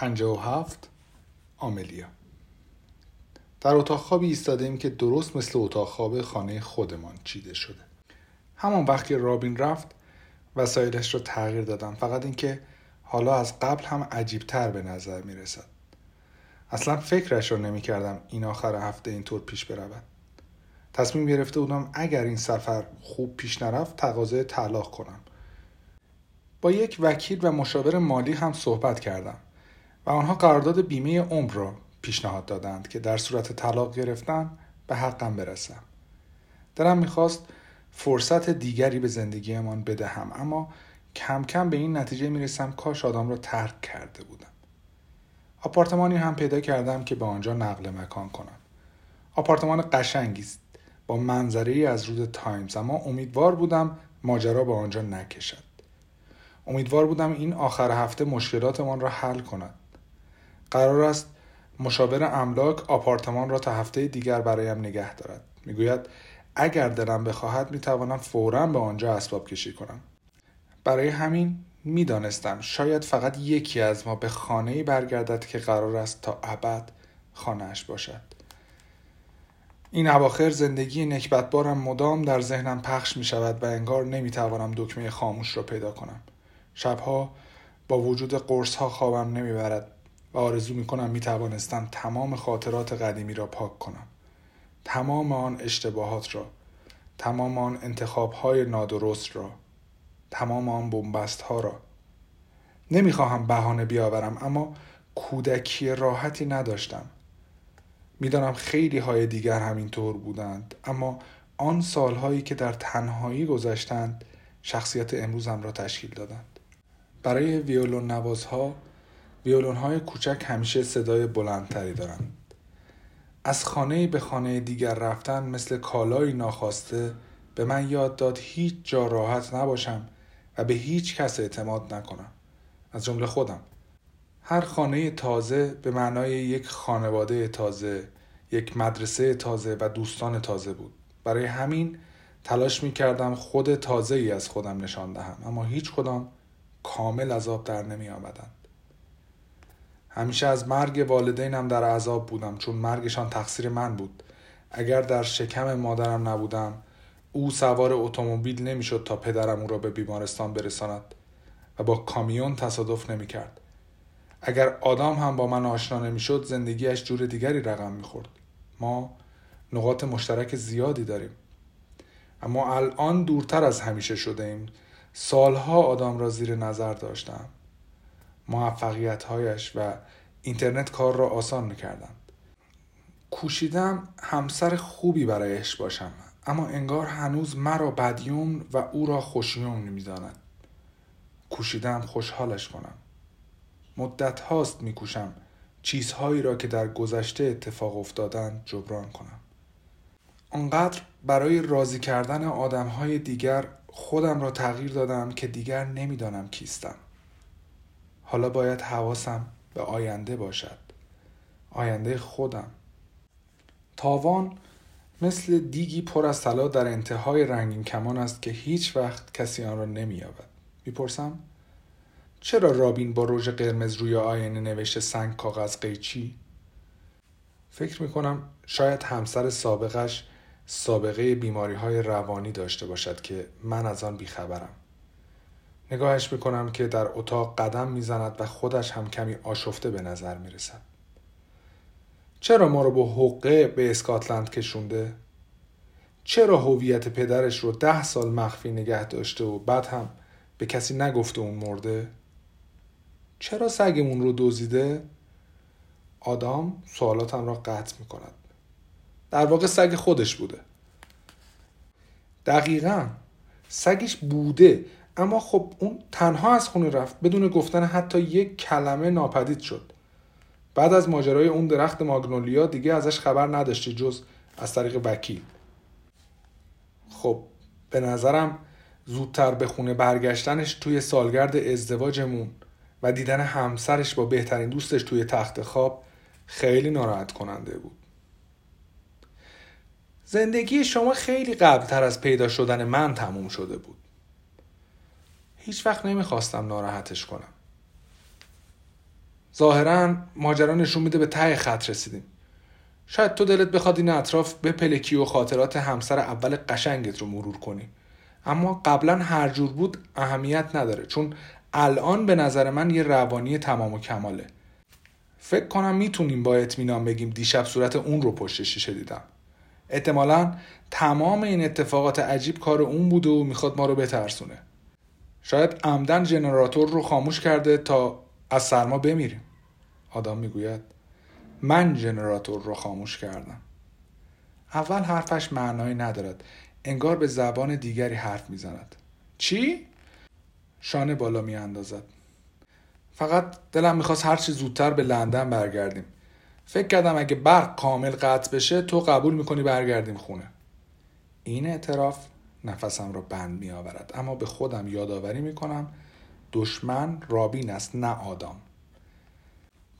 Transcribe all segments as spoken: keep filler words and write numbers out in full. پنجاه و هفت آملیا. در اتاق خوابی ایستادیم که درست مثل اتاق خواب خانه خودمان چیده شده. همان وقت که رابین رفت وسایلش را تغییر دادم، فقط اینکه حالا از قبل هم عجیب‌تر به نظر می رسد. اصلا فکرش را نمی کردم این آخر هفته اینطور پیش برود. تصمیم گرفته بودم اگر این سفر خوب پیش نرفت تقاضای طلاق کنم. با یک وکیل و مشاور مالی هم صحبت کردم و آنها قرارداد بیمه عمر را پیشنهاد دادند که در صورت طلاق گرفتن به حقم برسم. دلم می‌خواست فرصت دیگری به زندگیمان بدهم، اما کم کم به این نتیجه می‌رسم کاش آدم را ترک کرده بودم. آپارتمانی هم پیدا کردم که به آنجا نقل مکان کنم. آپارتمان قشنگی است با منظره‌ای از رود تایمز، اما امیدوار بودم ماجرا به آنجا نکشد. امیدوار بودم این آخر هفته مشکلاتمان را حل کند. قرار است مشاور املاک آپارتمان را تا هفته دیگر برایم نگه دارد. میگوید اگر دلم بخواهد میتوانم فوراً به آنجا اسباب کشی کنم. برای همین میدانستم شاید فقط یکی از ما به خانه‌ای برگردد که قرار است تا ابد خانه‌اش باشد. این اواخر زندگی نکبتبارم مدام در ذهنم پخش میشود و انگار نمیتوانم دکمه خاموش را پیدا کنم. شبها با وجود قرص‌ها خوابم نمیبرد و آرزو میکنم میتوانستم تمام خاطرات قدیمی را پاک کنم. تمام آن اشتباهات را، تمام آن انتخاب‌های نادرست را، تمام آن بن‌بست‌ها را. نمیخواهم بهانه بیاورم، اما کودکی راحتی نداشتم. میدانم خیلی های دیگر همینطور بودند، اما آن سالهایی که در تنهایی گذشتند شخصیت امروزم را تشکیل دادند. برای ویولون نوازها، ویولون های کوچک همیشه صدای بلندتری دارند. از خانه به خانه دیگر رفتن مثل کالای ناخواسته به من یاد داد هیچ جا راحت نباشم و به هیچ کس اعتماد نکنم، از جمله خودم. هر خانه تازه به معنای یک خانواده تازه، یک مدرسه تازه و دوستان تازه بود. برای همین تلاش می کردم خود تازه‌ای از خودم نشان دهم، اما هیچ کدام کامل عذاب در نمی آمدند. همیشه از مرگ والدینم در عذاب بودم، چون مرگشان تقصیر من بود. اگر در شکم مادرم نبودم او سوار اتومبیل نمی شد تا پدرم او را به بیمارستان برساند و با کامیون تصادف نمی کرد. اگر آدم هم با من آشنا نمی شد زندگیش جور دیگری رقم می خورد. ما نقاط مشترک زیادی داریم، اما الان دورتر از همیشه شده ایم. سالها آدم را زیر نظر داشتم. موفقیت‌هایش و اینترنت کار را آسان می‌کردند. کوشیدم همسر خوبی برایش باشم، اما انگار هنوز مرا بدیوم و او را خوشیوم می‌داند. کوشیدم خوشحالش کنم. مدت هاست می‌کوشم چیزهایی را که در گذشته اتفاق افتادند جبران کنم. آنقدر برای راضی کردن آدم‌های دیگر خودم را تغییر دادم که دیگر نمیدانم کیستم. حالا باید حواسم به آینده باشد. آینده خودم. تاوان مثل دیگی پر از طلا در انتهای رنگین کمان است که هیچ وقت کسی آن را نمی‌یابد. میپرسم چرا رابین با رژ قرمز روی آینه نوشته سنگ کاغذ قیچی؟ فکر میکنم شاید همسر سابقش سابقه بیماری‌های روانی داشته باشد که من از آن بیخبرم. نگاهش می‌کنم که در اتاق قدم می‌زند و خودش هم کمی آشفته به نظر می‌رسد. چرا ما رو با حقه به اسکاتلند کشونده؟ چرا هویت پدرش رو ده سال مخفی نگه داشته و بعد هم به کسی نگفته اون مرده؟ چرا سگمون رو دزدیده؟ آدم سوالاتم را قطع می‌کند. در واقع سگ خودش بوده. دقیقاً سگش بوده، اما خب اون تنها از خونه رفت بدون گفتن حتی یک کلمه ناپدید شد. بعد از ماجرای اون درخت ماگنولیا دیگه ازش خبر نداشتی جز از طریق وکیل. خب به نظرم زودتر به خونه برگشتنش توی سالگرد ازدواجمون و دیدن همسرش با بهترین دوستش توی تخت خواب خیلی ناراحت کننده بود. زندگی شما خیلی قبلتر از پیدا شدن من تموم شده بود. هیچ وقت نمیخواستم ناراحتش کنم. ظاهراً ماجرا نشون میده به ته خط رسیدیم. شاید تو دلت بخواد این اطراف بپلکی و خاطرات همسر اول قشنگت رو مرور کنی، اما قبلا هر جور بود اهمیت نداره، چون الان به نظر من یه روانی تمام و کماله. فکر کنم میتونیم با اطمینان بگیم دیشب صورت اون رو پشت شیشه دیدم. احتمالاً تمام این اتفاقات عجیب کار اون بوده و میخواد ما رو بترسونه. شاید عمدن جنراتور رو خاموش کرده تا از سرما بمیریم. آدم میگوید من جنراتور رو خاموش کردم. اول حرفش معنایی ندارد، انگار به زبان دیگری حرف میزند. چی؟ شانه بالا میاندازد. فقط دلم میخواست هرچی زودتر به لندن برگردیم. فکر کردم اگه برق کامل قطع بشه تو قبول میکنی برگردیم خونه. این اعتراف نفسم را بند میآورد، اما به خودم یادآوری میکنم دشمن رابین است نه آدم.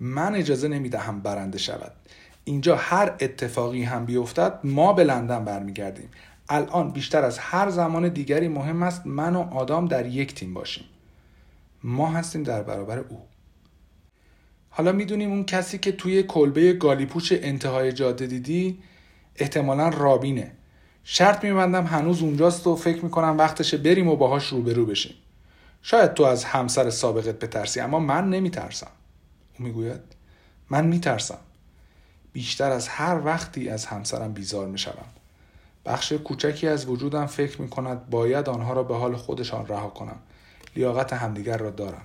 من اجازه نمیدهم برنده شود. اینجا هر اتفاقی هم بیفتد ما به لندن برمیگردیم. الان بیشتر از هر زمان دیگری مهم است من و آدم در یک تیم باشیم. ما هستیم در برابر او. حالا میدونیم اون کسی که توی کلبه گالیپوچ انتهای جاده دیدی احتمالاً رابینه. شرط میبندم هنوز اونجاست و فکر میکنم وقتشه بریم و باهاش روبرو بشیم. شاید تو از همسر سابقت بترسی، اما من نمیترسم. او میگوید من میترسم. بیشتر از هر وقتی از همسرم بیزار میشوم. بخش کوچکی از وجودم فکر میکند باید آنها را به حال خودشان رها کنم. لیاقت همدیگر را دارم.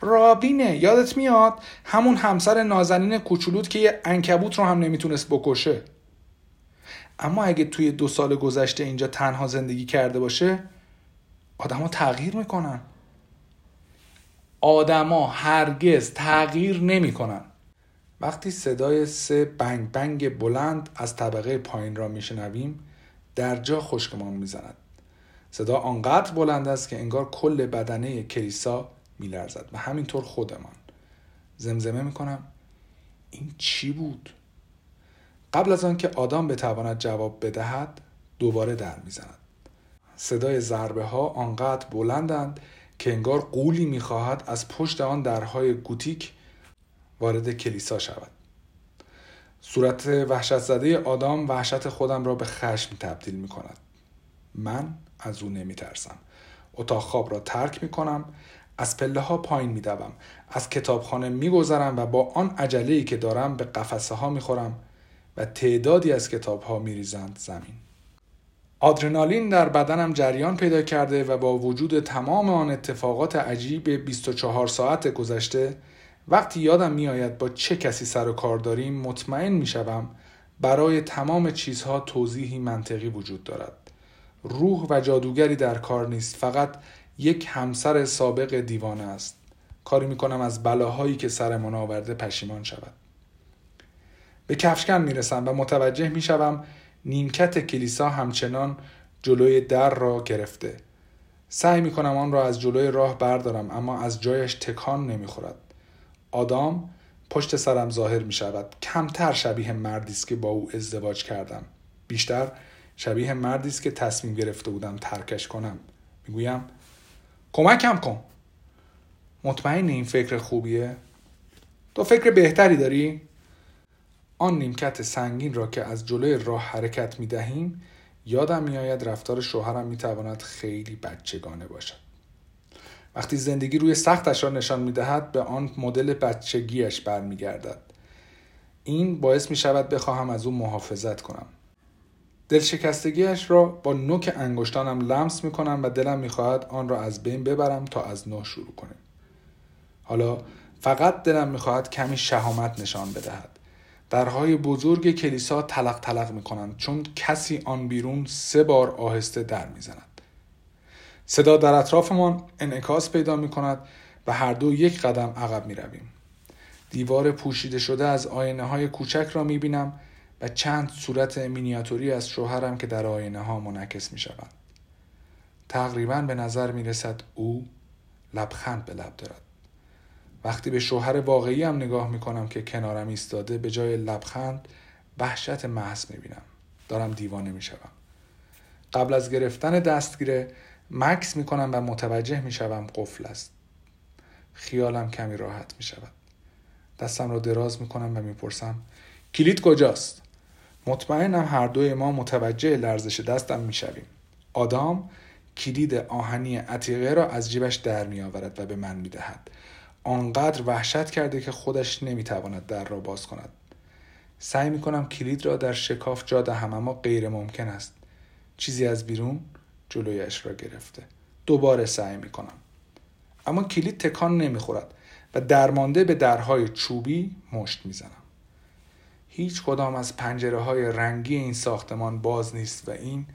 رابینه، یادت میاد؟ همون همسر نازنین کوچولوت که یه عنکبوت رو هم نمیتونست بکشه. اما اگه توی دو سال گذشته اینجا تنها زندگی کرده باشه، آدما تغییر میکنن. آدما هرگز تغییر نمیکنن. وقتی صدای سه بنگ بنگ بلند از طبقه پایین را میشنویم، در جا خشکمان میزند. صدا آنقدر بلند است که انگار کل بدنه کلیسا میلرزد و همینطور خودمان. زمزمه میکنم این چی بود؟ قبل از آن که آدم بتواند جواب بدهد دوباره در میزند. صدای ضربه ها آنقدر بلندند که انگار قولی میخواهد از پشت آن درهای گوتیک وارد کلیسا شود. صورت وحشت زده آدم وحشت خودم را به خشم تبدیل میکند. من از او نمیترسم. اتاق خواب را ترک میکنم، از پله ها پایین میدوم، از کتابخانه میگذرم و با آن عجله‌ای که دارم به قفسه ها میخورم و تعدادی از کتاب ها میریزند زمین. آدرنالین در بدنم جریان پیدا کرده و با وجود تمام آن اتفاقات عجیب بیست و چهار ساعت گذشته، وقتی یادم میآید با چه کسی سر و کار داریم مطمئن میشوم برای تمام چیزها توضیحی منطقی وجود دارد. روح و جادوگری در کار نیست، فقط یک همسر سابق دیوانه است. کاری میکنم از بلاهایی که سرمان آورده پشیمان شود. به کفشکن میرسم و متوجه میشوم نیمکت کلیسا همچنان جلوی در را گرفته. سعی میکنم آن را از جلوی راه بردارم، اما از جایش تکان نمیخورد. آدم پشت سرم ظاهر میشود. کمتر شبیه مردی است که با او ازدواج کردم، بیشتر شبیه مردی است که تصمیم گرفته بودم ترکش کنم. میگویم کمکم کن. مطمئن این فکر خوبیه؟ تو فکر بهتری داری؟ آن نیمکت سنگین را که از جلوی راه حرکت می دهیم، یادم می آید رفتار شوهرم می تواند خیلی بچگانه باشد. وقتی زندگی روی سختش را نشان می دهد به آن مدل بچگیش برمی گردد. این باعث می شود بخواهم از او محافظت کنم. دلشکستگیش را با نوک انگشتانم لمس می کنم و دلم می خواهد آن را از بین ببرم تا از نو شروع کنیم. حالا فقط دلم می خواهد کمی شهامت نشان بدهد. درهای بزرگ کلیسا تلق تلق می کنند چون کسی آن بیرون سه بار آهسته در می زند. صدا در اطرافمان انعکاس پیدا می کند و هر دو یک قدم عقب می رویم. دیوار پوشیده شده از آینه های کوچک را می بینم و چند صورت مینیاتوری از شوهرم که در آینه ها منعکس می شوند. تقریبا به نظر می رسد او لبخند به لب دارد. وقتی به شوهر واقعی هم نگاه میکنم که کنارم ایستاده، به جای لبخند وحشت محض میبینم. دارم دیوانه میشوم. قبل از گرفتن دستگیره مکث میکنم و متوجه میشوم قفل است. خیالم کمی راحت می شود. دستم را دراز می کنم و می پرسم کلید کجاست؟ مطمئنم هر دوی ما متوجه لرزش دستم می شویم. آدام کلید آهنی عتیقه را از جیبش در می آورد و به من می دهد. آنقدر وحشت کرده که خودش نمی تواند در را باز کند. سعی می کنم کلید را در شکاف جا دهم اما غیر ممکن است. چیزی از بیرون جلویش را گرفته. دوباره سعی می کنم. اما کلید تکان نمی خورد و درمانده به درهای چوبی مشت می زنم. هیچ کدام از پنجره های رنگی این ساختمان باز نیست و این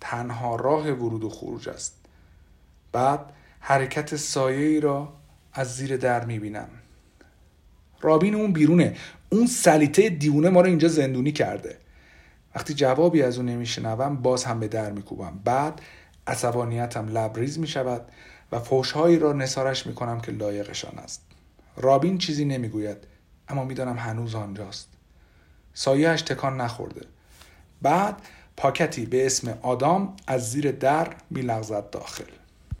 تنها راه ورود و خروج است. بعد حرکت سایه‌ای را از زیر در می بینم. رابین اون بیرونه. اون سلیته دیونه ما رو اینجا زندونی کرده. وقتی جوابی از اون نمیشنوم باز هم به در میکوبم. بعد عصبانیتم لبریز میشود و فحش‌هایی را نثارش میکنم که لایقشان است. رابین چیزی نمیگوید اما میدانم هنوز آنجاست. سایه‌اش تکان نخورده. بعد پاکتی به اسم آدام از زیر در میلغزد داخل.